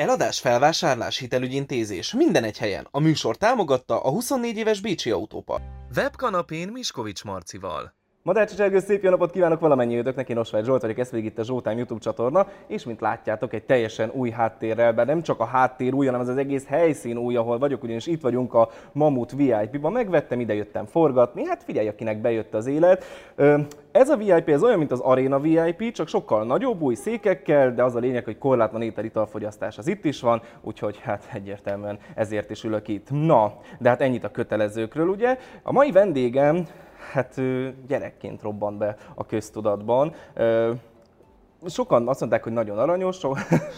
Eladás, felvásárlás, hitelügyintézés, minden egy helyen. A műsor támogatta a 24 éves Bécsi Autópark. Webkanapén Miskovics Marcival. Madárcsicsergő, szép jó napot kívánok valamennyiőtöknek, én Osvágy Zsolt vagyok, ez pedig itt a Zsoltám YouTube csatorna, és mint látjátok, egy teljesen új háttérrel, bár nem csak a háttér új, hanem az, az egész helyszín új, ahol vagyok, ugyanis itt vagyunk a Mamut VIP-ba, megvettem, ide jöttem forgatni, hát figyelj, akinek bejött az élet. Ez a VIP, ez olyan, mint az Arena VIP, csak sokkal nagyobb, új székekkel, de az a lényeg, hogy korlátlan étel-italfogyasztás az itt is van, úgyhogy hát egyértelműen ezért is ülök itt. Na, de hát ennyit a kötelezőkről, ugye? A mai vendégem, hát gyerekként robbant be a köztudatban. Sokan azt mondták, hogy nagyon aranyos,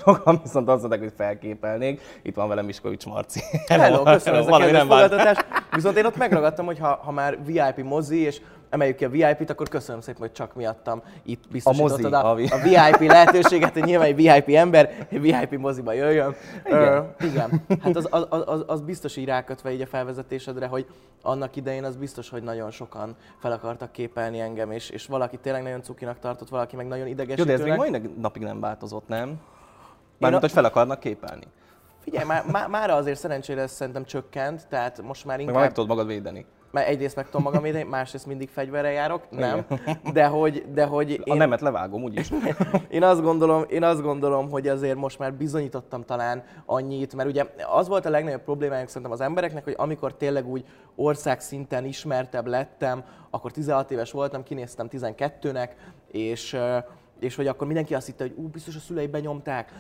sokan viszont azt mondták, hogy felképelnék. Itt van velem Miskovics Marci. Hello, köszönöm ezt a kedves fogadtatást. Viszont én ott megragadtam, hogy ha már VIP mozi, és emeljük ki a VIP-t, akkor köszönöm szépen, hogy csak miattam itt biztosítottad a VIP lehetőséget, hogy nyilván egy VIP ember egy VIP moziba jöjjön. Igen. Igen. Hát az biztos így rákötve így a felvezetésedre, hogy annak idején az biztos, hogy nagyon sokan fel akartak képelni engem, és valaki tényleg nagyon cukinak tartott, valaki meg nagyon idegesítőnek. Jó, de ez még mai napig nem változott, nem? Mármint, hogy fel akarnak képelni. Figyelj, mára azért szerencsére ez szerintem csökkent, tehát most már inkább... Meg már meg tudod magad védeni. Mert egyrészt meg tudom magam védeni, másrészt mindig fegyverrel járok, nem, de hogy én... A nemet levágom, úgyis. Én azt gondolom, hogy azért most már bizonyítottam talán annyit, mert ugye az volt a legnagyobb problémájuk szerintem az embereknek, hogy amikor tényleg úgy országszinten ismertebb lettem, akkor 16 éves voltam, kinéztem 12-nek, és hogy akkor mindenki azt hitte, hogy biztos a szülei benyomták,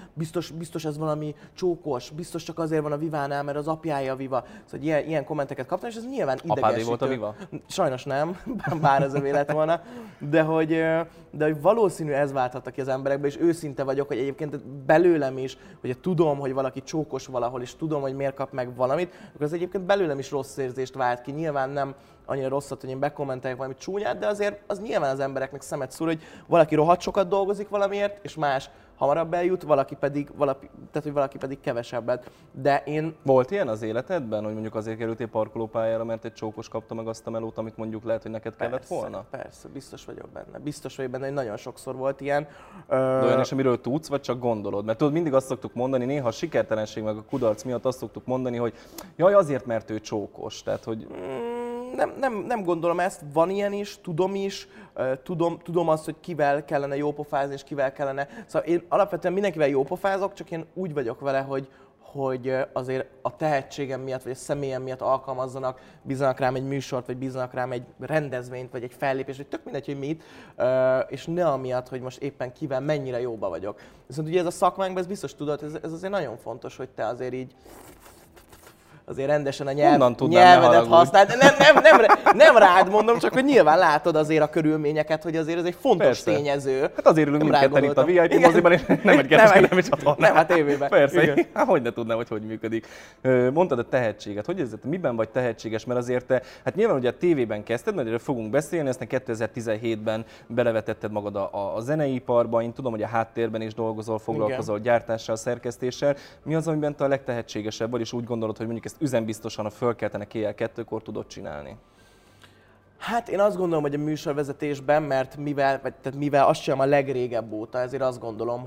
biztos ez valami csókos, biztos csak azért van a Vivánál, mert az apjája a Viva. Szóval ilyen kommenteket kaptam, és ez nyilván idegesítő. Apádé volt a Viva? Sajnos nem, bár ez övé lett volna, de hogy valószínű ez válthatta ki az emberekbe, és őszinte vagyok, hogy egyébként belőlem is, hogy tudom, hogy valaki csókos valahol, és tudom, hogy miért kap meg valamit, akkor ez egyébként belőlem is rossz érzést vált ki, nyilván nem annyira rosszat, hogy én bekommenteljek valami csúnyát, de azért az nyilván az embereknek szemet szúr, hogy valaki rohadt sokat dolgozik valamiért, és más hamarabb eljut, valaki pedig kevesebbet. De én... Volt ilyen az életedben, hogy mondjuk azért kerültél parkolópályára, mert egy csókos kapta meg azt a melót, amit mondjuk lehet, hogy neked kellett volna? Persze, biztos vagyok benne, hogy nagyon sokszor volt ilyen. De olyan is, amiről tudsz, vagy csak gondolod? Mert tudod, mindig azt szoktuk mondani, néha a sikertelenség meg a kudarc miatt azt szoktuk mondani, hogy jaj, azért, mert ő csókos, tehát hogy... Nem gondolom ezt, van ilyen is, tudom azt, hogy kivel kellene jópofázni, és kivel kellene... Szóval én alapvetően mindenkivel jópofázok, csak én úgy vagyok vele, hogy azért a tehetségem miatt, vagy a személyem miatt alkalmazzanak, bízzanak rám egy műsort, vagy bízzanak rám egy rendezvényt, vagy egy fellépést, vagy tök mindegy, hogy mit, és ne amiatt, hogy most éppen kivel mennyire jóba vagyok. Viszont ugye ez a szakmánkban, ez biztos tudod, ez azért nagyon fontos, hogy te azért így... azért rendesen a nyelvedet használd. Nem rád mondom, csak hogy nyilván látod azért a körülményeket, hogy azért ez egy fontos persze. Tényező. Hát azért ülünk mindketten itt a VIP moziban, és nem egy kereskedelmi csatornán. Nem, a tévében. Persze, hát hogy ne tudnám, hogy működik. Mondtad a tehetséget. Hogy érzed, miben vagy tehetséges? Mert azért te, hát nyilván ugye a tévében kezdted, mert erről fogunk beszélni, aztán 2017-ben belevetetted magad a zeneiparba, én tudom, hogy a háttérben is dolgozol, foglalkozol gyártással, szerkesztéssel. Mi az, amiben te a legtehetségesebb vagy, és úgy gondolod, hogy mondjuk ezt üzenbiztosan, ha fölkeltenek éjjel kettőkor, tudod csinálni? Hát én azt gondolom, hogy a műsorvezetésben, mert mivel azt csinálom a legrégebb óta, ezért azt gondolom,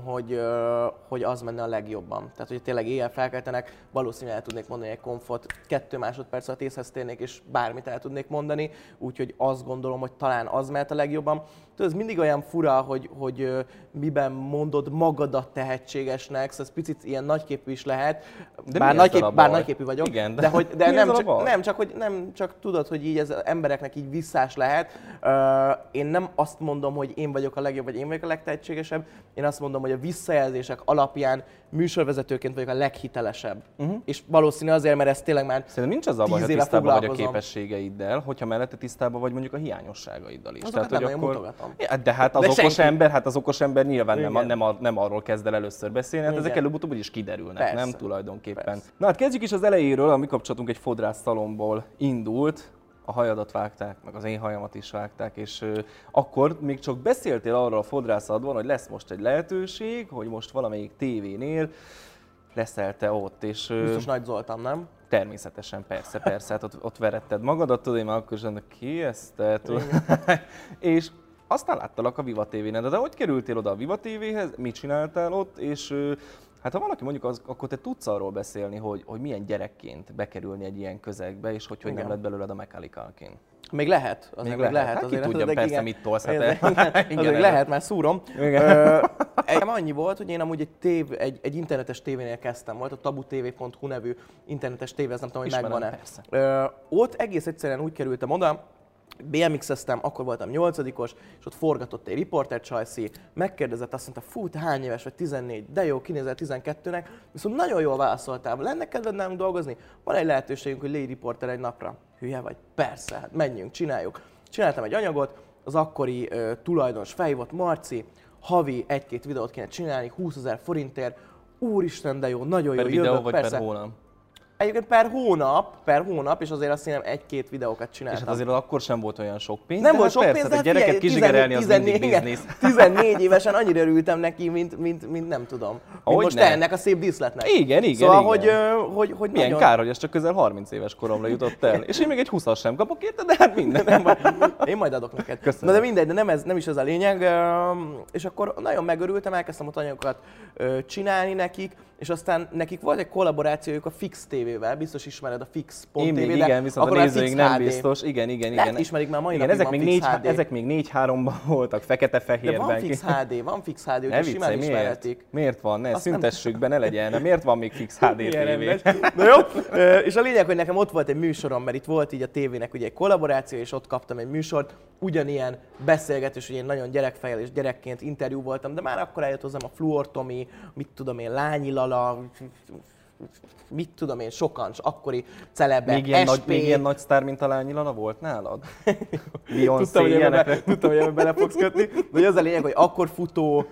hogy az menne a legjobban. Tehát, hogy tényleg éjjel felkeltenek, valószínűleg el tudnék mondani egy konfot, 2 másodperc alatt észhez térnék, és bármit el tudnék mondani, úgyhogy azt gondolom, hogy talán az mehet a legjobban. Tudod, ez mindig olyan fura, hogy miben mondod magadat tehetségesnek, szóval ez picit ilyen nagyképű is lehet, de bár nagyképű vagyok, igen, de nem csak tudod, hogy így az embereknek így visszás lehet. Én nem azt mondom, hogy én vagyok a legjobb, vagy én vagyok a legtehetségesebb, én azt mondom, hogy a visszajelzések alapján műsorvezetőként vagyok a leghitelesebb. És valószínű azért, mert ez tényleg már szerintem nincs az a baj, hogy tisztában vagy a képességeiddel, hogyha mellette tisztában vagy mondjuk a hiányosságaiddal is. Azokat tehát, nem hogy akkor... De hát az okos ember, nyilván nem arról kezd el először beszélni, hát ezek előbb-utóbb úgyis kiderülnek, persze, nem tulajdonképpen. Persze. Na hát kezdjük is az elejéről, a mi kapcsolatunk egy fodrászszalomból indult. A hajadat vágták, meg az én hajamat is vágták, és akkor még csak beszéltél arról a fodrászadban, hogy lesz most egy lehetőség, hogy most valamelyik tévénél leszel te ott, és... Biztos Nagy Zoltán, nem? Természetesen, persze, hát ott veretted magadat, tudod, én már akkor is ennek ki ezt, és aztán láttalak a Viva TV-nél, de hogy kerültél oda a Viva TV-hez, mit csináltál ott, és Hát ha valaki mondjuk, az, akkor te tudsz arról beszélni, hogy milyen gyerekként bekerülni egy ilyen közegbe, és hogy nem lett belőled a Macaulay Culkin. Még lehet, az még lehet. Hát, azért ki tudja, persze, igen, mit tolsz, hát igen, lehet, már szúrom. Annyi volt, hogy én amúgy egy internetes tévénél kezdtem, volt a tabu.tv.hu nevű internetes tévé, ez nem tudom, hogy megvan-e. Ott egész egyszerűen úgy kerültem oda, BMX-eztem, akkor voltam 8-os, és ott forgatott egy Reporter Csajszi, megkérdezett, azt mondta, fú, te hány éves vagy, 14, de jó, kinézel 12-nek, viszont nagyon jól válaszoltál, lenne kedved nálunk dolgozni? Van egy lehetőségünk, hogy légy riporter egy napra. Hülye vagy? Persze, hát menjünk, csináljuk. Csináltam egy anyagot, az akkori tulajdonos felhívott, Marci, havi 1-2 videót kéne csinálni, 20 000 forintért, úristen, de jó, nagyon jó, jövök, persze. Egyébként per hónap, és azért azt hiszem 1-2 videókat csináltam. És hát azért akkor sem volt olyan sok pénz. Nem volt sok pénz, de gyereket kizsigerelni az mindig biznisz. 14 évesen annyira örültem neki, mint nem tudom. Mint most ennek a szép díszletnek. Igen. Szóval, hogy milyen nagyon... kár, hogy ez csak közel 30 éves koromra jutott el. És én még egy 20-as sem kapok érte, de hát minden. Én majd adok neked. Köszönöm. Na de mindegy, de nem is ez a lényeg. És akkor nagyon megörültem, elkezdtem ott anyagokat csinálni nekik, és aztán nekik volt egy kollaborációjuk a Fix TV-vel, biztos ismered a Fix Pont TV-t. Igen, viszont a nézőink nem biztos. Igen. Ismerik már mai napig, ezek még 4-3-ban voltak, fekete-fehérben. De van Fix HD, úgyhogy simán ismerhetik. Miért van? Ne, szüntessük be, ne legyen. Miért van még Fix HD TV? Na jó, és a lényeg, hogy nekem ott volt egy műsorom, mert itt volt így a tévének ugye egy kollaboráció, és ott kaptam egy műsort, ugyanilyen beszélgetés, hogy én nagyon gyerekfejjel és gyerekként interjú voltam, de már akkor eljött hozzám a Fluor Tomi, mit tudom én, Lányi Lala, mit tudom én, sokan, akkori celebek, még ilyen nagy sztár, mint a Lányi Lala volt nálad? Tudtam, hogy ebben bele fogsz kötni. De az a lényeg, hogy akkor futó,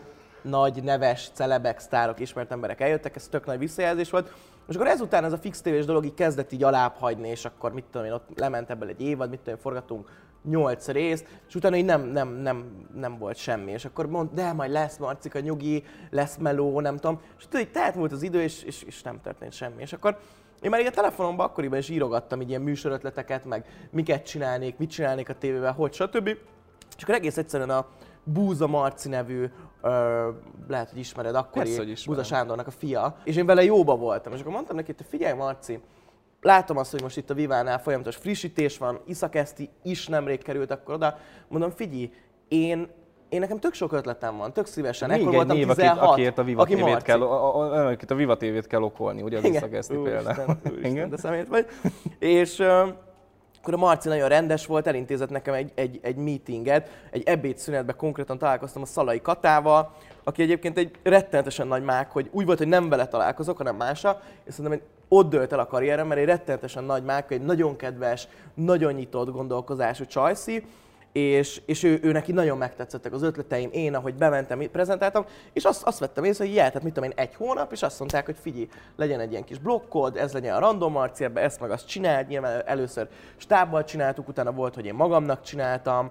nagy neves celebek, sztárok, ismert emberek eljöttek, ez tök nagy visszajelzés volt. És akkor ezután ez a Fix TV-s dolog így kezdett így alább hagyni, és akkor mit tudom én, ott lement ebből egy évad, mit tudom én, forgatunk 8 részt, és utána így nem volt semmi. És akkor mondd, de majd lesz Marcika, nyugi, lesz meló, nem tudom. És tudod, így telt múlt az idő, és nem történt semmi. És akkor én már így a telefonomban akkoriban is írogattam így ilyen műsorötleteket, meg miket csinálnék, mit csinálnék a tévével, hogy stb. És akkor egész egyszerűen a Búza Marci nevű, lehet, hogy ismered, akkori Búza Sándornak a fia, és én vele jóba voltam. És akkor mondtam neki, hogy figyelj Marci, látom azt, hogy most itt a Vivánál folyamatos frissítés van, Iszakeszti is nemrég került akkor oda. Mondom, figyelj, én nekem tök sok ötletem van, tök szívesen. Ekkor voltam 16, akiért a Viva TV-t kell, okolni, ugye az Iszakeszti például. Úristen, de szemét vagy. És akkor a Marci nagyon rendes volt, elintézett nekem egy meetinget, egy ebédszünetben konkrétan találkoztam a Szalai Katával, aki egyébként egy rettenetesen nagy mák, hogy úgy volt, hogy nem vele találkozok, hanem mással, és szerintem ott dőlt el a karrierem, mert egy rettenetesen nagy márka, egy nagyon kedves, nagyon nyitott gondolkozású Csajszi, és ő neki nagyon megtetszettek az ötleteim, én ahogy bementem, prezentáltam, és azt vettem észre, hogy tehát mit tudom én, 1 hónap, és azt mondták, hogy figyelj, legyen egy ilyen kis blokkod, ez legyen a Random Marci, ebbe ezt meg azt csináld, nyilván először stábbal csináltuk, utána volt, hogy én magamnak csináltam,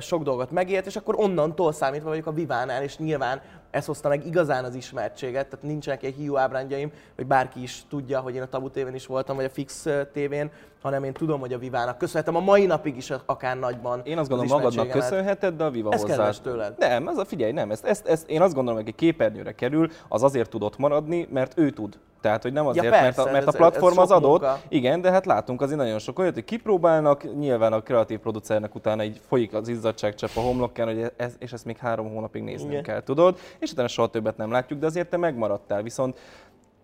sok dolgot megélt, és akkor onnantól számítva vagyok a Vivánál, és nyilván ez hozta meg igazán az ismertséget, tehát nincsenek egy hiú ábrándjaim, hogy bárki is tudja, hogy én a Tabu TV-n is voltam, vagy a Fix TV-n, hanem én tudom, hogy a Vivának köszönhetem a mai napig is akár nagyban. Én azt gondolom, magadnak köszönheted, de a Viva hozzá. Ez kedves tőled. Nem, az a figyelj, nem. Ezt én azt gondolom, hogy aki képernyőre kerül, az azért tudott maradni, mert ő tud. Tehát, hogy nem azért, ja, persze, mert a platform az adott. Munka. Igen, de hát látunk azért nagyon sok olyat, hogy kipróbálnak, nyilván a kreatív producernek utána így folyik az izzadságcsepp a homlokán, hogy ezt még 3 hónapig néznünk kell, tudod, és utána soha többet nem látjuk, de azért te megmaradtál, viszont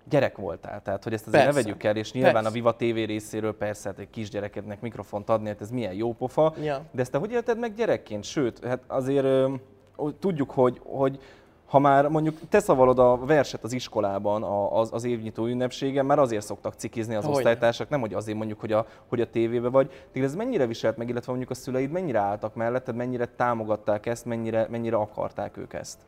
gyerek voltál, tehát hogy ezt azért persze ne vegyük el, és nyilván persze a Viva TV részéről persze, hát egy kisgyerekednek mikrofont adni, hát ez milyen jó pofa, ja, de ezt te hogy élted meg gyerekként? Sőt, hát azért tudjuk, hogy ha már mondjuk te szavalod a verset az iskolában az évnyitó ünnepségen, már azért szoktak cikizni az osztálytársak, nem hogy azért mondjuk, hogy a tévébe vagy. Téged ez mennyire viselt meg, illetve mondjuk a szüleid mennyire álltak melletted, mennyire támogatták ezt, mennyire akarták ők ezt?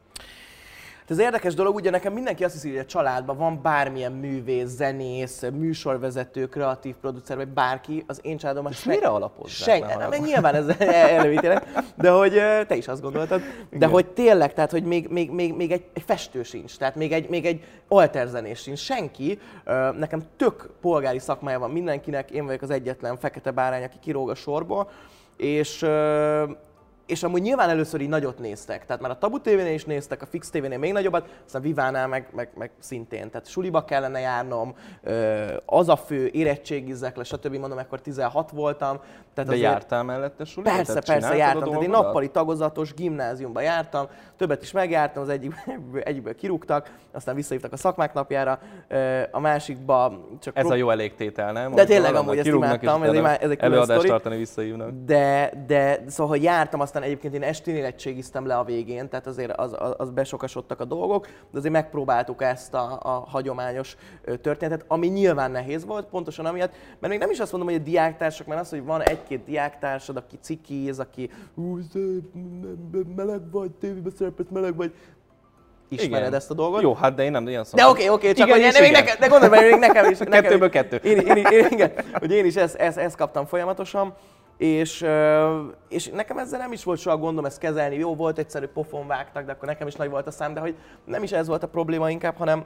Ez érdekes dolog, ugye nekem mindenki azt hiszi, hogy a családban van bármilyen művész, zenész, műsorvezető, kreatív producer, vagy bárki, az én családomban... És mire alapozzák? Nyilván ez előítélet, de hogy te is azt gondoltad, de hogy tényleg, tehát hogy még egy festő sincs, tehát még egy alterzenés sincs, senki, nekem tök polgári szakmája van mindenkinek, én vagyok az egyetlen fekete bárány, aki kiróg a sorból, és és amúgy nyilván először így nagyot néztek. Tehát már a Tabu TV-nél is néztek, a Fix TV-nél még nagyobbat, aztán a Vivánál meg szintén. Tehát suliba kellene járnom, az a fő, érettségizek le, stb. Mondom, ekkor 16 voltam. Tehát de jártál mellette suliba? Persze, jártam. Tehát én nappali tagozatos gimnáziumba jártam, többet is megjártam, az egyikből kirúgtak, aztán visszahívtak a szakmák napjára, a másikba csak... Ez a jó elégtétel, nem? De tényleg amúgy ezt imádtam, ez egy külön sztori. Tartani visszahívnak. De szóval, hogy jártam, aztán egyébként én esti érettségiztem le a végén, tehát azért az besokasodtak a dolgok, de azért megpróbáltuk ezt a hagyományos történetet, ami nyilván nehéz volt, pontosan amiatt, mert még nem is azt mondom, hogy a diáktársak, mert az, hogy van egy-két diáktársad, aki cikiz, aki meleg vagy, tévében szerepelsz, meleg vagy. Ismered igen. Ezt a dolgot? Jó, hát de én nem ilyen szóval. De oké, csak igen, hogy de gondolom, hogy még nekem is. Kettőből kettő. Én is ezt kaptam folyamatosan, és nekem ezzel nem is volt soha gondom ezt kezelni. Jó volt, egyszerű pofon vágtak, de akkor nekem is nagy volt a szám, de hogy nem is ez volt a probléma inkább, hanem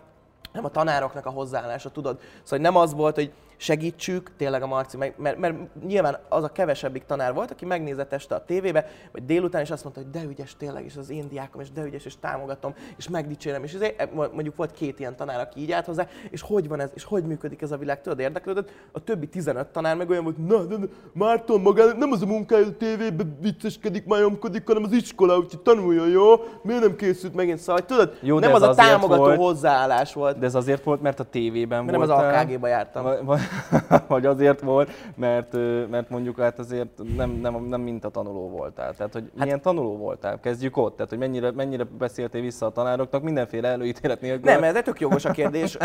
nem a tanároknak a hozzáállása, tudod. Szóval nem az volt, hogy segítsük, tényleg a Marci, mert nyilván az a kevesebbik tanár volt, aki megnézett este a tévébe, vagy délután, és azt mondta, hogy de ügyes tényleg, és az én diákom, és de ügyes, és támogatom, és megdicsérem, és ezért, mondjuk volt két ilyen tanár, aki így állt hozzá, és hogy van ez, és hogy működik ez a világ, tudod, érdeklődött, a többi 15 tanár meg olyan volt, na Márton magának nem az a munkája a tévébe vicceskedik, majomkodik, hanem az iskola, úgyhogy tanulja, jó, miért nem készült megint, szóval, tudod, jó, nem az a támogató volt, hozzáállás volt. De ez azért volt, mert a tévében volt. Nem az AKG-ba jártam. Vagy azért volt, mert mondjuk hát azért nem mint a tanuló voltál. Tehát, hogy hát, milyen tanuló voltál? Kezdjük ott. Tehát, hogy mennyire beszéltél vissza a tanároknak, mindenféle előítélet nélkül. Nem, ez egy tök jogos a kérdés.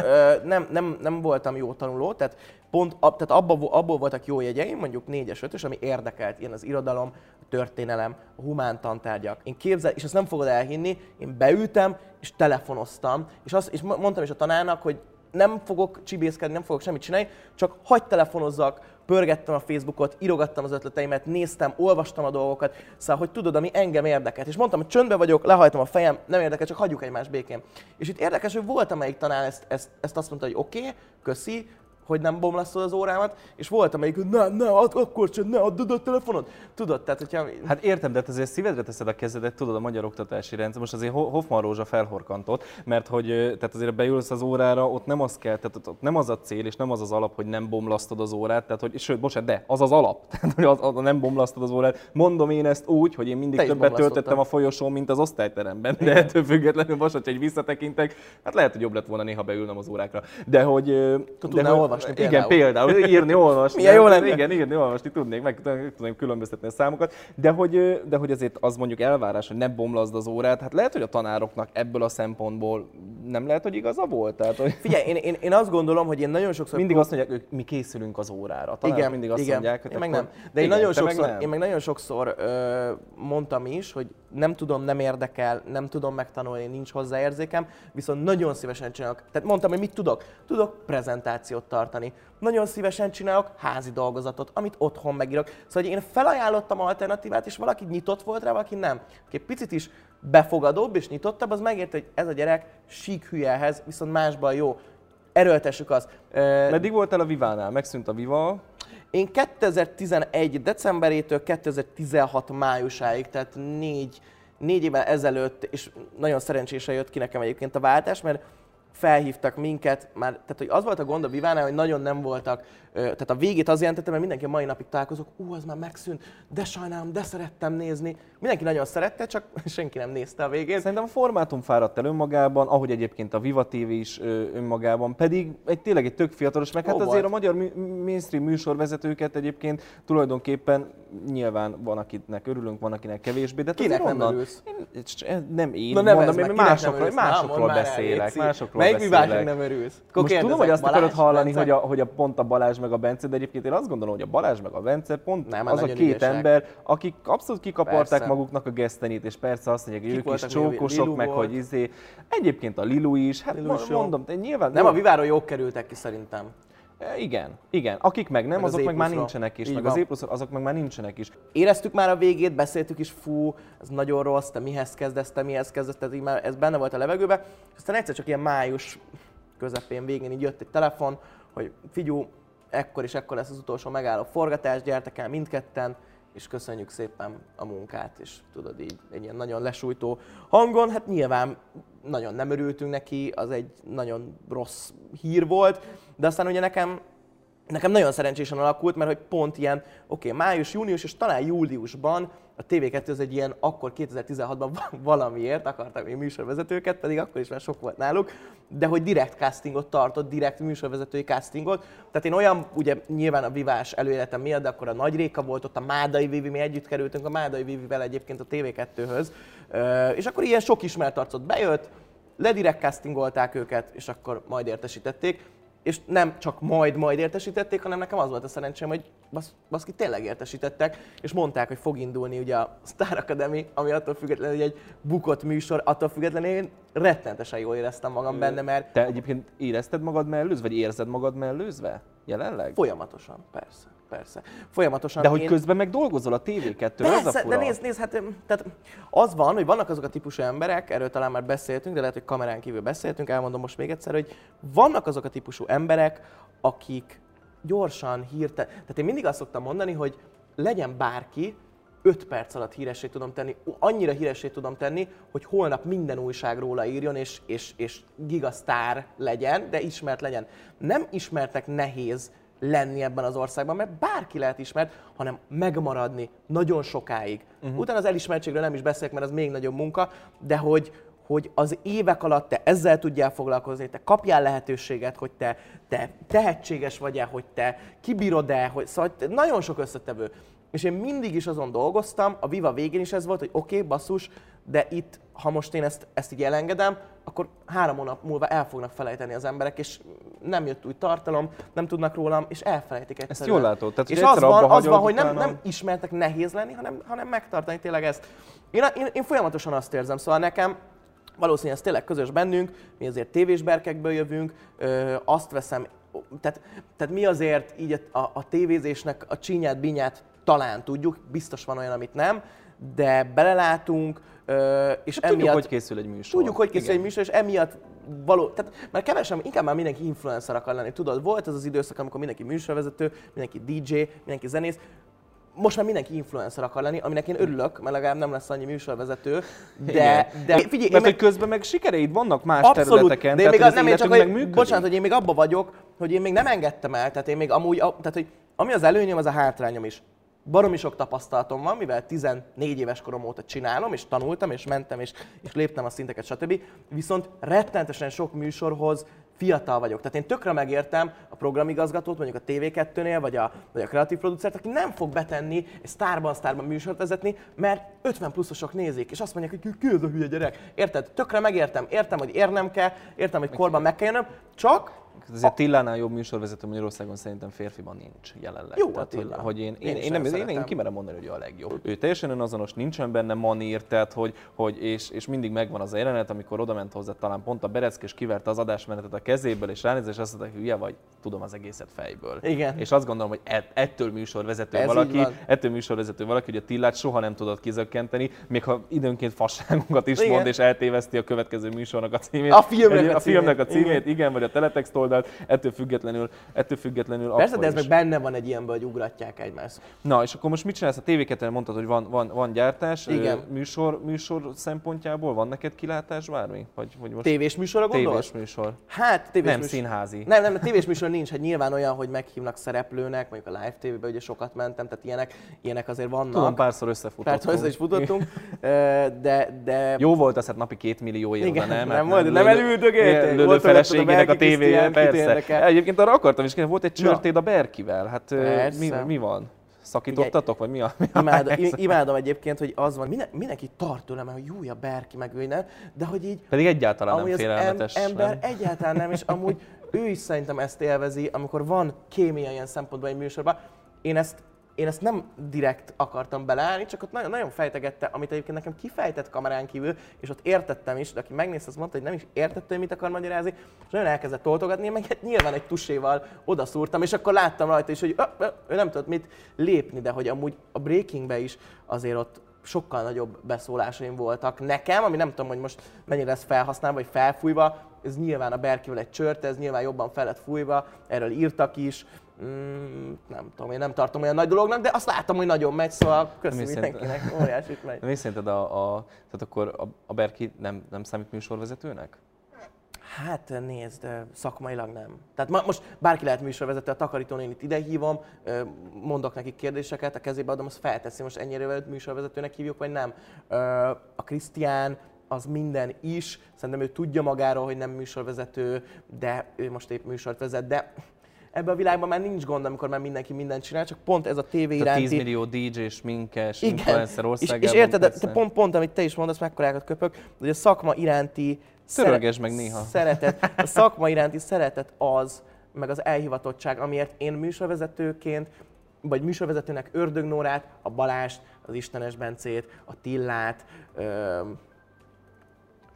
Nem voltam jó tanuló, tehát pont tehát abból voltak jó jegyeim, mondjuk 4-es, 5-ös, ami érdekelt, ilyen az irodalom, a történelem, a humántantárgyak. Én és ezt nem fogod elhinni, én beültem és telefonoztam, és mondtam is a tanárnak, hogy nem fogok csibészkedni, nem fogok semmit csinálni, csak hagy telefonozzak, pörgettem a Facebookot, írogattam az ötleteimet, néztem, olvastam a dolgokat, szóval, hogy tudod, ami engem érdekelt. És mondtam, hogy csöndbe vagyok, lehajtom a fejem, nem érdekel, csak hagyjuk egymást békén. És itt érdekes, hogy volt, amelyik tanár ezt azt mondta, hogy oké, köszi, hogy nem bomlasztod az órámat, és volt, amelyik, hogy ne add a telefonod. Tudod, tehát, hogyha... Hát értem, de azért szívedre teszed a kezedet, tudod, a magyar oktatási rendszer. Most azért Hoffman Rózsa felhorkantott, mert hogy tehát azért beülsz az órára, ott nem az kell, tehát ott nem az a cél, és nem az az alap, hogy nem bomlasztod az órát, tehát hogy, sőt, bocsánat, de az az alap, tehát hogy az nem bomlasztod az órát. Mondom én ezt úgy, hogy én mindig többet töltöttem a folyosón, mint az osztályteremben, de ettől függetlenül most, hogyha egy visszatekintek, hát lehet, hogy jobb lett volna néha beülnem az órákra. De hogy például. Igen, például írni, olvasni. Milyen jó lenne? Igen, írni, olvasni tudnék, meg tudom különböztetni a számokat, de hogy azért az mondjuk elvárás, hogy ne bomlaszd az órát, hát lehet, hogy a tanároknak ebből a szempontból nem lehet, hogy igaza volt. Tehát, hogy... Figyelj, én azt gondolom, hogy én nagyon sokszor... Mindig azt mondják, ők mi készülünk az órára. A tanárok igen, mindig azt mondják, hogy... Én meg nem. De igen, én meg nagyon sokszor mondtam is, hogy nem tudom, nem érdekel, nem tudom megtanulni, nincs hozzáérzékem, viszont nagyon szívesen csinálok. Tehát mondtam, hogy mit tudok? Tudok prezentációt tartani. Nagyon szívesen csinálok házi dolgozatot, amit otthon megírok. Szóval én felajánlottam alternatívát, és valaki nyitott volt rá, valaki nem. Aki picit is befogadóbb és nyitottabb, az megérte, hogy ez a gyerek sík hülyehez, viszont másban jó. Erőltessük azt. Meddig voltál a Vivánál? Megszűnt a Viva? Én 2011. decemberétől 2016. májusáig, tehát négy évvel ezelőtt, és nagyon szerencsésen jött ki nekem egyébként a váltás, mert felhívtak minket, már, tehát hogy az volt a gond a Vivánál, hogy nagyon nem voltak, tehát a végét az jelentette, mert mindenki a mai napig találkozok, az már megszűnt, de sajnálom, de szerettem nézni. Mindenki nagyon szerette, csak senki nem nézte a végét. Szerintem a formátum fáradt el önmagában, ahogy egyébként a Viva TV is önmagában, pedig tényleg egy tök fiatalos, meg hát azért a magyar mainstream műsorvezetőket egyébként tulajdonképpen nyilván van, akinek örülünk, van, akinek kevésbé, de kinek nem örülsz? Nem én, mondom, én másokról beszélek. Melyik Vivásnak nem örülsz? Most tudom, hogy azt akarod hallani, hogy pont a Balázs meg a Bence, de egyébként én azt gondolom, hogy a Balázs meg a Bence pont az a két ember, akik abszolút kikaparták maguknak a gesztenyét, és persze azt mondják, hogy ők is csókosok, meg hogy izé. Egyébként a Lilu is, hát mondom, nyilván... Nem a Viváról jók kerültek ki szerintem. Igen. Akik meg nem, azok meg már nincsenek is, meg az E+-ra, azok meg már nincsenek is. Éreztük már a végét, beszéltük is, fú, ez nagyon rossz, te mihez kezdesz, tehát így már ez benne volt a levegőben. Aztán egyszer csak ilyen május közepén, végén így jött egy telefon, hogy figyú, ekkor és ekkor lesz az utolsó megálló forgatás, gyertek el mindketten, és köszönjük szépen a munkát, és tudod így egy ilyen nagyon lesújtó hangon, hát nyilván nagyon nem örültünk neki, az egy nagyon rossz hír volt, de aztán ugye nekem nagyon szerencsésen alakult, mert hogy pont ilyen, oké, május, június és talán júliusban a TV2 az egy ilyen, akkor 2016-ban valamiért akartam még műsorvezetőket, pedig akkor is már sok volt náluk, de hogy direkt castingot tartott, direkt műsorvezetői castingot. Tehát én olyan, ugye nyilván a vivás előéletem miatt, de akkor a Nagy Réka volt ott, a Mádai Vivi, mi együtt kerültünk a Mádai Vivivel egyébként a TV2-höz, és akkor ilyen sok ismert arcot bejött, ledirekt castingolták őket, és akkor majd értesítették. És nem csak majd értesítették, hanem nekem az volt a szerencsém, hogy baszki, tényleg értesítettek, és mondták, hogy fog indulni ugye a Star Academy, ami attól függetlenül, hogy egy bukott műsor, attól függetlenül én rettenetesen jól éreztem magam benne, mert... Te egyébként érezted magad mellőzve, vagy érzed magad mellőzve jelenleg? Folyamatosan, persze. Folyamatosan. De hogy közben meg dolgozol a TV2-ről, az a fura. De nézd, hát tehát az van, hogy vannak azok a típusú emberek, erről talán már beszéltünk, de lehet, hogy kamerán kívül beszéltünk, elmondom most még egyszer, hogy vannak azok a típusú emberek, akik gyorsan hirtelen... Tehát én mindig azt szoktam mondani, hogy legyen bárki, 5 perc alatt híressé tudom tenni, annyira híressé tudom tenni, hogy holnap minden újság róla írjon, és gigasztár legyen, de ismert legyen. Nem ismertek nehéz lenni ebben az országban, mert bárki lehet ismert, hanem megmaradni nagyon sokáig. Utána az elismertségről nem is beszélek, mert az még nagyobb munka, de hogy az évek alatt te ezzel tudjál foglalkozni, te kapjál lehetőséget, hogy te tehetséges vagy-e, hogy te kibírod-e, hogy, szóval nagyon sok összetevő. És én mindig is azon dolgoztam, a Viva végén is ez volt, hogy oké, basszus, de itt, ha most én ezt így elengedem, akkor 3 hónap múlva el fognak felejteni az emberek, és nem jött új tartalom, nem tudnak rólam, és elfelejtik egyszerűen. Ezt jól látod. Tehát, és az van, hogy nem ismertek nehéz lenni, hanem megtartani tényleg ezt. Én folyamatosan azt érzem, szóval nekem valószínűleg ez tényleg közös bennünk, mi azért tévés berkekből jövünk, azt veszem, tehát mi azért így a tévézésnek a csínyát-bínyát talán tudjuk, biztos van olyan, amit nem, de belelátunk, és emiatt... Tudjuk, hogy készül egy műsor. Tudjuk, hogy készül egy műsor, és emiatt való... Tehát már kevesen, inkább már mindenki influencer akar lenni. Tudod, volt ez az időszak, amikor mindenki műsorvezető, mindenki DJ, mindenki zenész. Most már mindenki influencer akar lenni, aminek én örülök, mert legalább nem lesz annyi műsorvezető, de figyelj, mert hogy közben meg sikereid vannak más területeken, de tehát még az meg működik. Bocsánat, hogy én még abba vagyok, hogy én még nem engedtem el, tehát én még amúgy, tehát hogy ami az előnyöm, az a hátrányom is. Baromi sok tapasztalatom van, mivel 14 éves korom óta csinálom, és tanultam, és mentem, és léptem a szinteket, stb. Viszont rettentesen sok műsorhoz fiatal vagyok. Tehát én tökre megértem a programigazgatót, mondjuk a TV2-nél, vagy a kreatív producert, aki nem fog betenni egy sztárban műsort vezetni, mert 50 pluszosok nézik, és azt mondják, hogy ki ez a hülye gyerek. Érted? Tökre megértem. Értem, hogy érnem kell, értem, hogy korban meg kell jönnöm, csak... Azért Tillánál jobb műsorvezető Magyarországon szerintem férfiban nincs jelenleg. Jó, tehát, Tilla. Hogy én kimerem mondani, hogy ő a legjobb. Ő teljesen önazonos, nincsen benne manír, tehát és mindig megvan az a jelenet, amikor odament hozzá talán pont a bereck, és kiverte az adásmenetet a kezéből, és ránéz, és azt mondta, hogy hülye vagy, tudom az egészet fejből. Igen. És azt gondolom, hogy ettől műsorvezető valaki, hogy a Tillát soha nem tudod kizökkenteni, még ha időnként fasságokat is mond, és eltéveszti a következő műsornak a címét. A filmnek a címét, igen, vagy a teletext oldalt, ettől függetlenül persze, akkor de ez is. Meg benne van egy ilyenből, hogy ugratják egymást. Na, és akkor most mit csinálsz? A TV2-en mondtad, hogy van gyártás. Igen. Műsor szempontjából van neked kilátás bármi? Vagy most tévés műsorra gondolsz? Tévés műsor. Hát, tévés nem műsor. Színházi. Nem, a tévés műsor nincs. Hát nyilván olyan, hogy meghívnak szereplőnek, mondjuk a Live TV-be ugye sokat mentem, tehát ilyenek azért vannak. Tudom, párszor összefutottunk. Párszor össze is futottunk, de... Jó volt az, hát napi 2 millióért oda, nem? Nem volt, nem elüldögélt. Lődő feleségének a tévéje. Persze. Egyébként arra akartam is, volt egy csörtéd a Berkivel, hát mi van? Szakítottatok, vagy mi a imádom egyébként, hogy az van, mindenki tart tőlem, hogy júj a Berki, meg ő nem, de hogy így... Pedig egyáltalán nem félelmetes. Ember nem? Egyáltalán nem, és amúgy ő is szerintem ezt élvezi, amikor van kémia ilyen szempontból egy műsorban. Én ezt nem direkt akartam beleállni, csak ott nagyon fejtegette, amit egyébként nekem kifejtett kamerán kívül, és ott értettem is, de aki megnézte, azt mondta, hogy nem is értette, hogy mit akar magyarázni, és nagyon elkezdett toltogatni, meg hát nyilván egy tuséval odaszúrtam, és akkor láttam rajta is, hogy ő nem tudott mit lépni, de hogy amúgy a breakingbe is azért ott sokkal nagyobb beszólásaim voltak nekem, ami nem tudom, hogy most mennyire lesz felhasználva, vagy felfújva. Ez nyilván a Berkivel egy csört, ez nyilván jobban fel lett fújva, erről írtak is. Nem tudom, én nem tartom olyan nagy dolognak, de azt látom, hogy nagyon megy, szóval köszönöm mindenkinek, óriásit megy. Mi szerinted tehát akkor a Berki nem számít műsorvezetőnek? Hát nézd, szakmailag nem. Tehát most bárki lehet műsorvezető, a takarítónén itt ide hívom, mondok nekik kérdéseket, a kezébe adom, azt felteszi, most ennyire műsorvezetőnek hívjuk, vagy nem. A Krisztián az minden is, szerintem ő tudja magáról, hogy nem műsorvezető, de ő most épp műsort vezet, de ebben a világban már nincs gond, amikor már mindenki mindent csinál, csak pont ez a tévé iránti... 10 millió DJ, sminkes, influencer országában. És érted, de pont amit te is mondasz, mekkorákat köpök, hogy a szakma iránti... Törölgesd meg néha. Szeretet, a szakma iránti szeretet az, meg az elhivatottság, amiért én műsorvezetőként, vagy műsorvezetőnek Ördög Nórát, a Balást, az Istenes Bencét, a Tillát,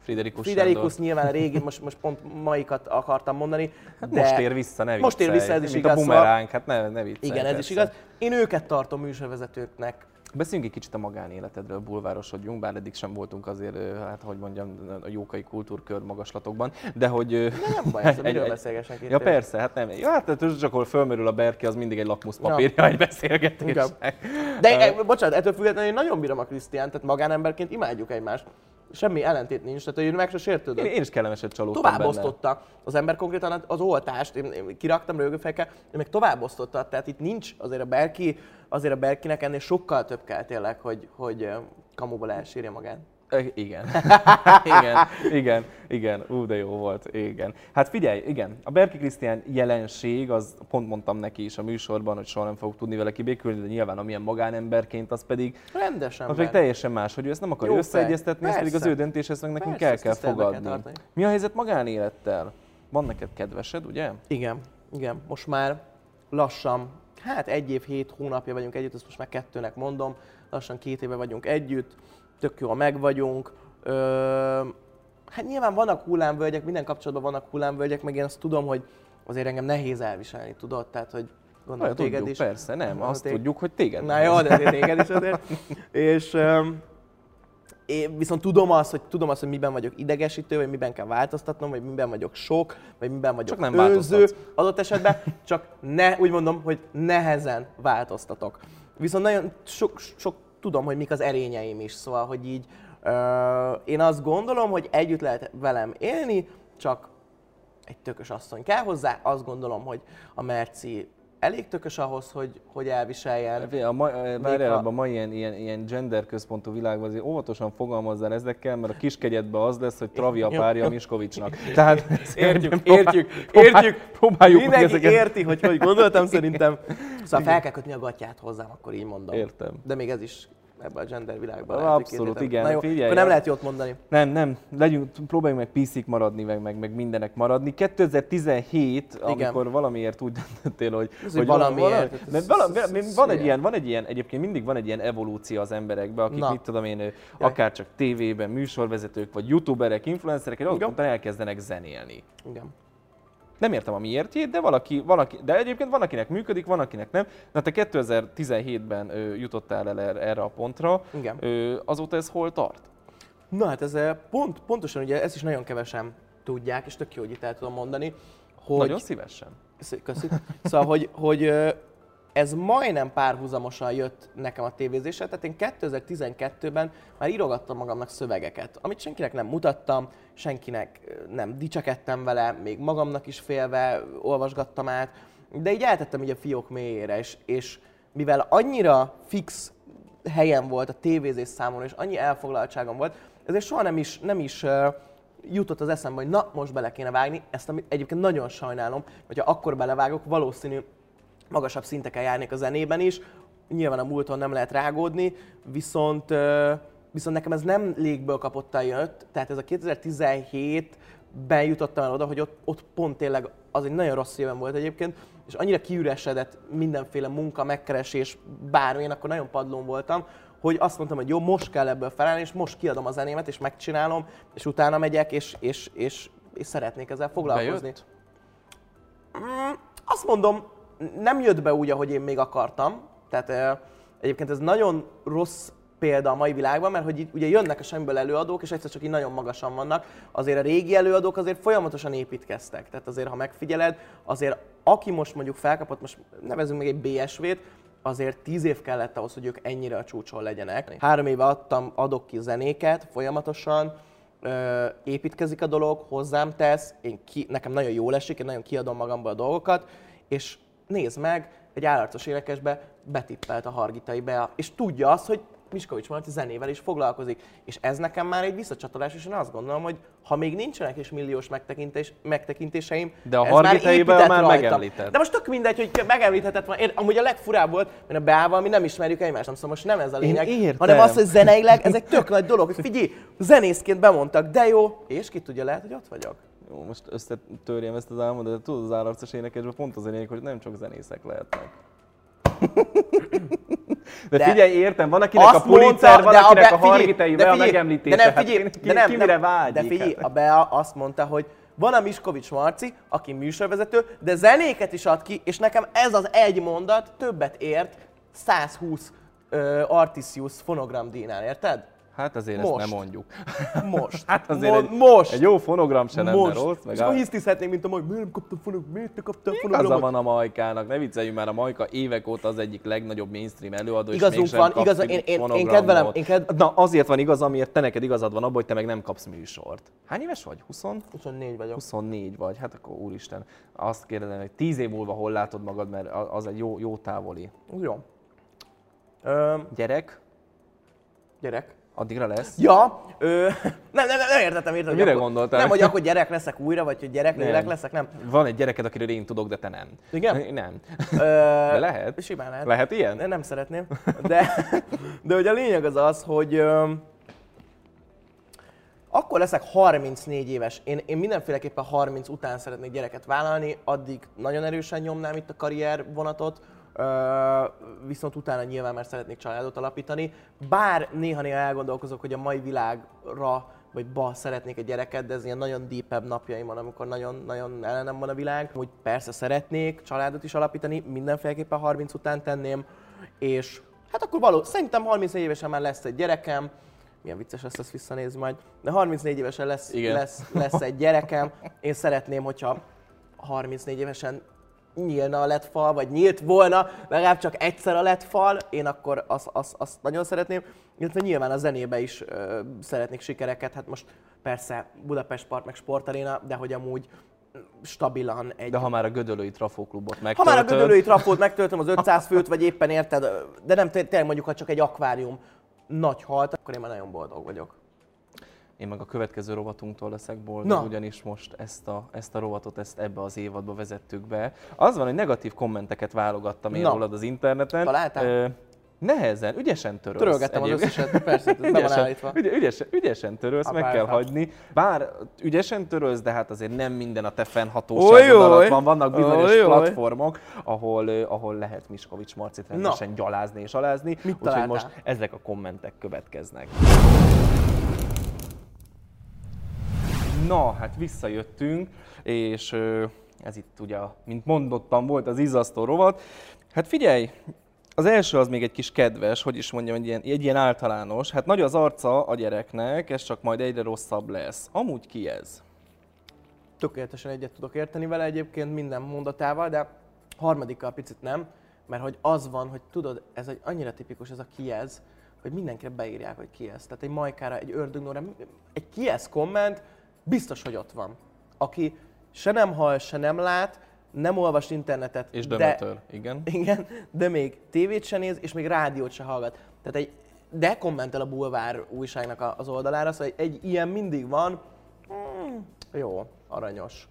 Friderikusz nyilván a régi, most pont Maikat akartam mondani. Hát de most ér vissza, ne viccelj. Most ér vissza, ez is igaz. Mint a bumeránk, hát ne viccelj. Igen, ez is igaz. Én őket tartom műsorvezetőknek. Beszéljünk egy kicsit a magánéletedről, bulvárosodjunk, bár eddig sem voltunk azért, hát hogy mondjam, a jókai kultúrkör magaslatokban, de hogy... Nem baj, ez miről beszélgesnek itt. Ja persze, hát nem. Ja, hát csak ahol fölmerül a Berki, az mindig egy lakmuszpapírja, egy beszélgetésnek. De bocsánat, ettől függetlenül én nagyon bírom a Krisztiánt, tehát magánemberként imádjuk egymást. Semmi ellentét nincs, tehát ő meg se sértődött. Én is kellemeset csalódtam benne. Továbbosztotta. Az ember konkrétan az oltást, én kiraktam rögöfekkel, ő meg továbbosztotta. Tehát itt nincs, azért a Berkinek ennél sokkal több kell tényleg, hogy kamuból elsírja magát. Igen. igen. Ú, de jó volt, igen. Hát figyelj, igen, a Berki Krisztián jelenség, az pont mondtam neki is a műsorban, hogy soha nem fogok tudni vele kibékülni, de nyilván amilyen magánemberként, az pedig... Rendesen. Az pedig teljesen más, hogy ő ezt nem akarja összeegyeztetni, ez pedig az ő döntés, ezt meg nekünk el kell fogadni. Mi a helyzet magánélettel? Van neked kedvesed, ugye? Igen. Most már lassan, hát 1 év, 7 hónapja vagyunk együtt, ezt most már 2-nek mondom, lassan 2 éve vagyunk együtt. Tök jó, ha megvagyunk. Hát nyilván vannak hullámvölgyek, minden kapcsolatban vannak hullámvölgyek, meg én azt tudom, hogy azért engem nehéz elviselni, tudod? Tehát, hogy gondolom téged tudjuk, is. Persze, nem, gondolom, azt tudjuk, hogy téged. Na jó, de téged is azért. És én viszont tudom azt, hogy miben vagyok idegesítő, vagy miben kell változtatnom, vagy miben vagyok sok, vagy miben vagyok önző adott esetben, csak úgy mondom, hogy nehezen változtatok. Viszont nagyon sok tudom, hogy mik az erényeim is, szóval, hogy így én azt gondolom, hogy együtt lehet velem élni, csak egy tökös asszony kell hozzá. Azt gondolom, hogy a Merci elég tökös ahhoz, hogy elviseljen. A ma ilyen gender központú világban azért óvatosan fogalmazzál ezekkel, mert a kiskegyedben az lesz, hogy Travi a párja Miskovicsnak. Tehát értjük. Próbáljuk mindenki ezeket. Érti, hogy gondoltam szerintem. Szóval fel kell kötni a gatyát hozzám, akkor így mondom. Értem. De még ez is ebben a gender világban. Abszolút, igen. Na jó, figyelj, akkor nem lehet jót mondani. Nem. Próbáljunk meg PC-k maradni, meg mindenek maradni. 2017, igen. Amikor valamiért úgy döntöttél, hogy valamiért. Van egy ilyen, egyébként mindig van egy ilyen evolúció az emberekben, akik mit tudom én, akár csak tévében, műsorvezetők, vagy youtuberek, influencerek, és azután elkezdenek zenélni. Igen. Nem értem a miértjét, de valaki, de egyébként van, akinek működik, van, akinek nem. Na te 2017-ben jutottál el erre a pontra. Igen. Azóta ez hol tart? Na hát ez pontosan, ugye ezt is nagyon kevesen tudják, és tök jó, hogy itt el tudom mondani, hogy... Nagyon szívesen. Köszönöm. Szóval, hogy ez majdnem párhuzamosan jött nekem a tévézésre, tehát én 2012-ben már írogattam magamnak szövegeket, amit senkinek nem mutattam, senkinek nem dicsekedtem vele, még magamnak is félve olvasgattam át, de így eltettem így a fiók mélyére, és mivel annyira fix helyen volt a tévézés számomra, és annyi elfoglaltságom volt, ezért soha nem is jutott az eszembe, hogy na, most bele kéne vágni, ezt egyébként nagyon sajnálom, hogyha akkor belevágok, valószínű, magasabb szinteken járnék a zenében is, nyilván a múlton nem lehet rágódni, viszont nekem ez nem légből kapottan jött, tehát ez a 2017-ben jutottam el oda, hogy ott pont tényleg az egy nagyon rossz évem volt egyébként, és annyira kiüresedett mindenféle munka, megkeresés, bármi, én akkor nagyon padlón voltam, hogy azt mondtam, hogy jó, most kell ebből felállni, és most kiadom a zenémet, és megcsinálom, és utána megyek, és szeretnék ezzel foglalkozni. Azt mondom, nem jött be úgy, ahogy én még akartam, tehát egyébként ez nagyon rossz példa a mai világban, mert hogy itt ugye jönnek a semmiből előadók, és egyszer csak így nagyon magasan vannak. Azért a régi előadók azért folyamatosan építkeztek. Tehát azért, ha megfigyeled, azért aki most mondjuk felkapott, most nevezünk meg egy BSV-t, azért 10 év kellett ahhoz, hogy ők ennyire a csúcson legyenek. 3 éve adok ki zenéket folyamatosan, építkezik a dolog, hozzám tesz, nekem nagyon jól esik, én nagyon kiadom magamból a dolgokat, és nézd meg, egy Álarcos Énekesbe betippelt a Hargitai Bea, és tudja azt, hogy Miskovics Marci zenével is foglalkozik. És ez nekem már egy visszacsatolás, és én azt gondolom, hogy ha még nincsenek is milliós megtekintéseim, de a Hargitai Bea már megemlített. De most tök mindegy, hogy megemlíthetett volna. Amúgy a legfurább volt, mert a Beával mi nem ismerjük egymást, nem, szóval most nem ez a lényeg, hanem az, hogy zeneileg ez egy tök nagy dolog. Figyelj, zenészként bemondtak, de jó, és ki tudja, lehet, hogy ott vagyok. Jó, most összetörjem ezt az álmot, de tudod, az Álarcos Énekesben pont az lényeg, hogy nem csak zenészek lehetnek. De figyelj, értem, van akinek a Pulitzer, van akinek a Hargitai Bea megemlítése. De nem, figyelj, ki mire vágyik? De figyelj, a Bea azt mondta, hogy van a Miskovics Marci, aki műsorvezető, de zenéket is ad ki, és nekem ez az egy mondat többet ért 120 Artisius fonogramdínál, érted? Hát azért most. Ezt nem mondjuk. Most. Hát azért most. Egy jó fonogram se lenne most. Rossz. Meg és akkor hisztizhetnénk, mint a Majka, miért nem kaptam fonogramot, miért te kaptam fonogramot? Igaza van a Majkának, ne vicceljünk már, a Majka évek óta az egyik legnagyobb mainstream előadó, igazunk és mégsem van, igazad, én kedvelem. Na azért van igaz, amiért te neked igazad van abban, hogy te meg nem kapsz műsort. Hány éves vagy? 20? 24 vagyok. 24 vagy, hát akkor úristen. Azt kérdezem, hogy 10 év múlva hol látod magad, mert az egy jó távoli. Jó. Gyerek? Gyerek. Addigra lesz? Ja, nem értettem. Mire gondoltál? Nem, hogy akkor gyerek leszek újra, vagy hogy gyerek leszek, nem. Van egy gyereked, akiről én tudok, de te nem. Igen? Nem. De lehet? Simán lehet. Lehet ilyen? Nem szeretném. De ugye a lényeg az az, hogy akkor leszek 34 éves. Én mindenféleképpen 30 után szeretnék gyereket vállalni, addig nagyon erősen nyomnám itt a karrier vonatot. Viszont utána nyilván már szeretnék családot alapítani, bár néha-néha elgondolkozok, hogy a mai világra vagy szeretnék egy gyereket, de ez ilyen nagyon deepebb napjaim van, amikor nagyon-nagyon ellenem van a világ. Úgy persze szeretnék családot is alapítani, mindenféleképpen 30 után tenném, és hát akkor szerintem 34 évesen már lesz egy gyerekem. Milyen vicces lesz, ezt visszanézni majd. De 34 évesen lesz egy gyerekem. Én szeretném, hogyha 34 évesen nyílna a LED fal, vagy nyílt volna, legalább csak egyszer a LED fal, én akkor azt nagyon szeretném, illetve nyilván a zenébe is szeretnék sikereket, hát most persze Budapest Park meg Sportaréna, de hogy amúgy stabilan egy... De ha már a gödöllői trafóklubot megtöltöm... Ha már a gödöllői trafót megtöltöm, az 500 főt, vagy éppen érted, de nem tényleg mondjuk, ha csak egy akvárium nagy halt, akkor én már nagyon boldog vagyok. Én meg a következő rovatunktól leszek boldog, ugyanis most ezt a rovatot ebbe az évadba vezettük be. Az van, hogy negatív kommenteket válogattam én rólad az interneten. Találtál? Nehezen, ügyesen törölsz. Törölgettem az összeset, persze, be van állítva. Ügyesen törölsz, meg kell hagyni. Bár ügyesen törölsz, de hát azért nem minden a te fennhatóságod alatt van. Vannak bizonyos platformok, ahol lehet Miskovics Marcit rendesen gyalázni és alázni. Úgyhogy most ezek a kommentek következnek. Na, hát visszajöttünk, és ez itt ugye, mint mondottam, volt az izzasztó rovat. Hát figyelj, az első az még egy kis kedves, hogy is mondjam, egy ilyen általános. Hát nagy az arca a gyereknek, ez csak majd egyre rosszabb lesz. Amúgy ki ez? Tökéletesen egyet tudok érteni vele egyébként minden mondatával, de harmadikkal picit nem, mert hogy az van, hogy tudod, ez egy annyira tipikus ez a ki ez, hogy mindenkire beírják, hogy ki ez. Tehát egy Majkára, egy Ördög Nóra, egy ki ez komment, biztos, hogy ott van. Aki se nem hall, se nem lát, nem olvas internetet. És dömötör, igen. Igen, de még tévét se néz, és még rádiót se hallgat. Tehát de kommentel a Bulvár újságnak az oldalára, szóval egy ilyen mindig van. Jó, aranyos.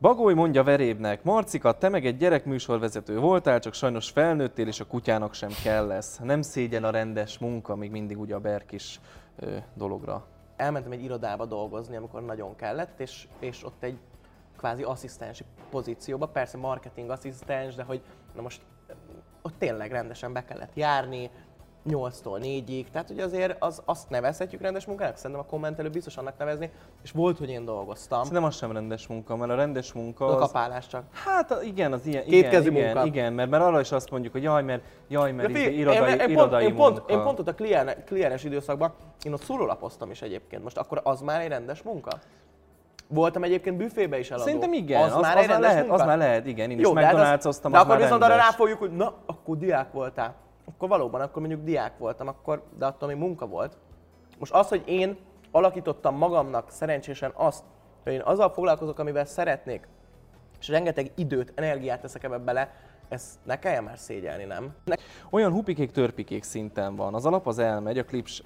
Bagoly mondja Verébnek, Marcika, te meg egy gyerekműsorvezető voltál, csak sajnos felnőttél, és a kutyának sem kell lesz. Nem szégyen a rendes munka, még mindig ugye a Berkis dologra. Elmentem egy irodába dolgozni, amikor nagyon kellett, és ott egy kvázi asszisztensi pozícióba, persze marketing asszisztens, de hogy na most ott tényleg rendesen be kellett járni, 8-tól 4-ig, tehát hogy azért azt nevezhetjük rendes munkának, szerintem a kommentelő biztos annak nevezni, és volt, hogy én dolgoztam. Szerintem az sem rendes munka, mert a rendes munka az... A kapálás csak. Hát igen, az ilyen, igen, mert arra is azt mondjuk, hogy jaj, mert irodai munka. Én pont ott a kliens időszakban, én ott szórólapoztam is egyébként, most akkor az már egy rendes munka? Voltam egyébként büfébe is eladó. Szerintem igen, az már lehet, igen, én is McDonald's-oztam, az már rendes. De akkor viszont arra ráfogjuk, hogy na, akkor diák voltál. Akkor valóban, akkor mondjuk diák voltam, akkor, de attól még munka volt. Most az, hogy én alakítottam magamnak szerencsésen azt, hogy én azzal foglalkozok, amivel szeretnék, és rengeteg időt, energiát teszek ebbe bele, ezt ne kelljen már szégyelni, nem? Olyan hupikék-törpikék szinten van. Az alap az elmegy, a klips,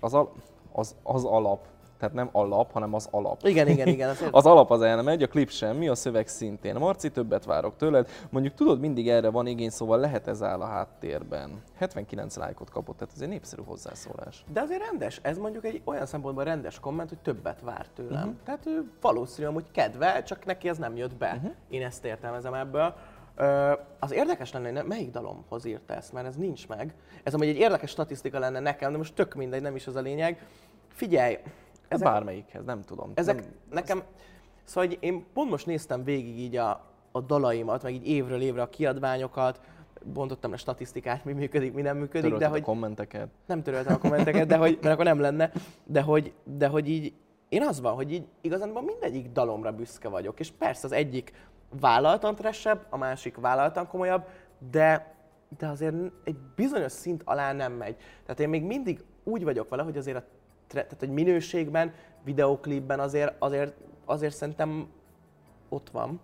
az alap. Tehát nem alap, hanem az alap. Igen. Az alap az elmegy, a klip semmi, a szöveg szintén. Marci, többet várok tőled. Mondjuk tudod, mindig erre van igény, szóval lehet ez áll a háttérben. 79 lájkot kapott, tehát ez egy népszerű hozzászólás. De azért rendes, ez mondjuk egy olyan szempontból rendes komment, hogy többet vár tőlem. Tehát ő valószínűleg hogy kedvel, csak neki ez nem jött be. Én ezt értelmezem ebből. Az érdekes lenne, hogy melyik dalomhoz írta ezt, mert ez nincs meg. Ez amúgy egy érdekes statisztika lenne nekem, de most tök mindegy, nem is az a lényeg. Figyelj! Ezek, bármelyikhez, nem tudom. Ezek nem, nekem... Szóval én pont most néztem végig így a dalaimat, meg így évről évre a kiadványokat, bontottam le statisztikát, mi működik, mi nem működik, törölted de hogy... kommenteket. Nem töröltem a kommenteket, de hogy, mert akkor nem lenne. De hogy így... Én az van, hogy így igazánból mindegyik dalomra büszke vagyok, és persze az egyik vállaltan trashebb, a másik vállaltan komolyabb, de azért egy bizonyos szint alá nem megy. Tehát én még mindig úgy vagyok vele, hogy azért a tehát egy minőségben, videóklipben azért szerintem ott van,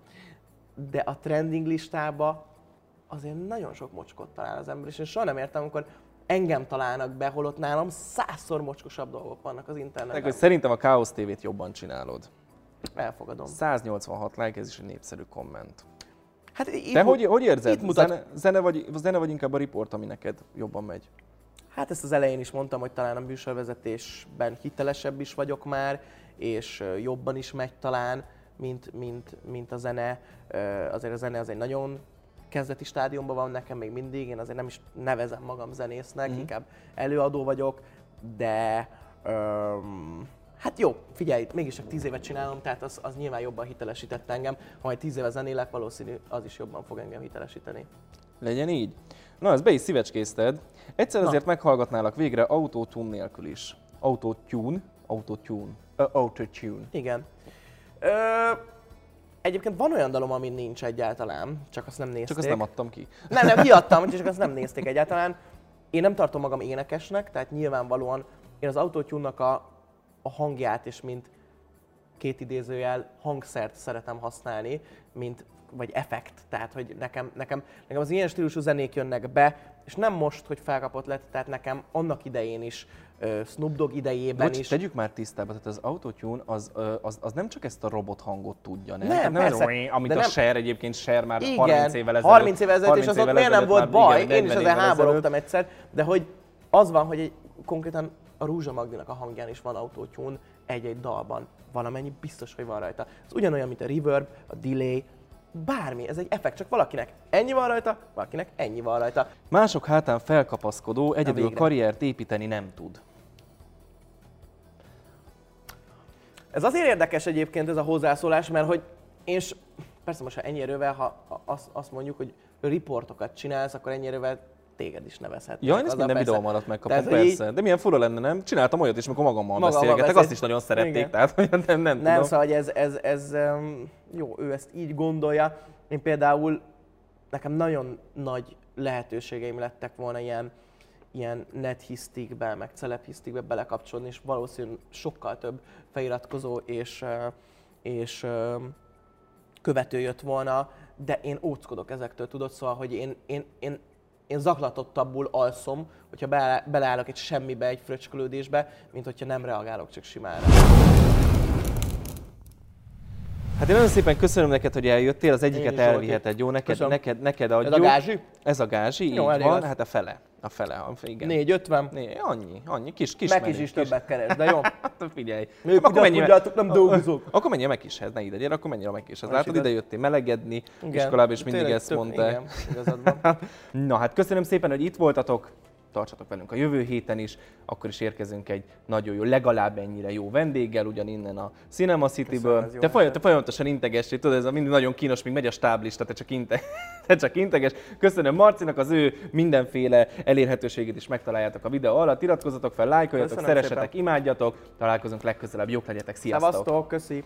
de a trending listába azért nagyon sok mocskot talál az ember, és én soha nem értem, amikor engem találnak be, holott nálam 100-szor mocskosabb dolgok vannak az interneten. Tehát, szerintem a Káosz TV-t jobban csinálod. Elfogadom. 186 like, ez is egy népszerű komment. Hát te hogy érzed? Zene vagy inkább a riport, ami neked jobban megy? Hát ezt az elején is mondtam, hogy talán a műsorvezetésben hitelesebb is vagyok már, és jobban is megy talán, mint a zene. Azért a zene az egy nagyon kezdeti stádiumban van nekem még mindig, én azért nem is nevezem magam zenésznek, inkább előadó vagyok, de hát jó, figyelj, mégis csak 10 évet csinálom, tehát az nyilván jobban hitelesített engem. Ha majd 10 éve zenélek, valószínű az is jobban fog engem hitelesíteni. Legyen így. Na, ezt be is szívecskészted. Egyszer azért meghallgatnálak végre autotune nélkül is. Autotune. Igen. Egyébként van olyan dalom, ami nincs egyáltalán, csak azt nem nézték. Csak azt nem adtam ki. Nem, kiadtam, csak azt nem nézték egyáltalán. Én nem tartom magam énekesnek, tehát nyilvánvalóan én az autotune-nak a hangját és mint két idézőjel hangszert szeretem használni, vagy effekt, tehát hogy nekem az ilyen stílusú zenék jönnek be, és nem most, hogy felkapott lett, tehát nekem annak idején is, Snoop Dogg idejében is. Tegyük már tisztába, tehát az autotune az nem csak ezt a robot hangot tudja, nem? Amit a Cher egyébként, Cher már 30 évvel ezelőtt. 30 évvel ezelőtt, és az ott miért nem volt baj? Én is ezen háborogtam egyszer, de hogy az van, hogy konkrétan a Rúzsa Magdinak a hangján is van autotune egy-egy dalban. Valamennyi biztos, hogy van rajta. Ez ugyanolyan, mint a reverb, a delay, bármi, ez egy effekt, csak valakinek ennyi van rajta, valakinek ennyi van rajta. Mások hátán felkapaszkodó, egyedül a karriert építeni nem tud. Ez azért érdekes egyébként ez a hozzászólás, mert hogy én persze most, ha ennyi erővel, ha azt mondjuk, hogy riportokat csinálsz, akkor ennyi erővel téged is nevezhetnek. Jaj, ez minden videó maradt megkapom, persze. Így... De milyen fura lenne, nem? Csináltam olyat is, amikor magammal beszélgetek, azt is nagyon szerették, tehát nem tudom. Nem, szóval, hogy ez jó, ő ezt így gondolja. Én például, nekem nagyon nagy lehetőségeim lettek volna ilyen nethisztikbe, meg celebhisztikbe belekapcsolni, és valószínűleg sokkal több feliratkozó és követő jött volna, de én óckodok ezektől, tudod? Szóval, hogy én zaklatottabbul alszom, hogyha beleállok egy semmibe, egy fröcskölődésbe, mint hogyha nem reagálok csak simára. Hát én nagyon szépen köszönöm neked, hogy eljöttél, az egyiket elviheted, jó? Neked adjuk. Ez a gázsi? Ez a gázsi, jó, így van, az. Hát a fele, igen. 4,50? Annyi, kis Meg is többet keres, de jó? Figyelj. Még tudjátok, nem dolgozok. Akkor menjél a Megkishez, ne ide gyere, akkor menjél a Megkishez. Látod, ide jöttél melegedni, iskolába, és mindig ezt mondtál. Na hát köszönöm szépen, hogy itt voltatok. tartsatok velünk a jövő héten is, akkor is érkezünk egy nagyon jó, legalább ennyire jó vendéggel, ugyaninnen a Cinema Cityből. Te folyamatosan integessél, tudod, ez mindig nagyon kínos, még megy a stáblista, te csak integes. Köszönöm Marcinak, az ő mindenféle elérhetőségét is megtaláljátok a videó alatt. Iratkozzatok fel, lájkoljatok, szeressetek, imádjatok. Találkozunk legközelebb, jók legyetek, sziasztok! Szevasztok, köszi!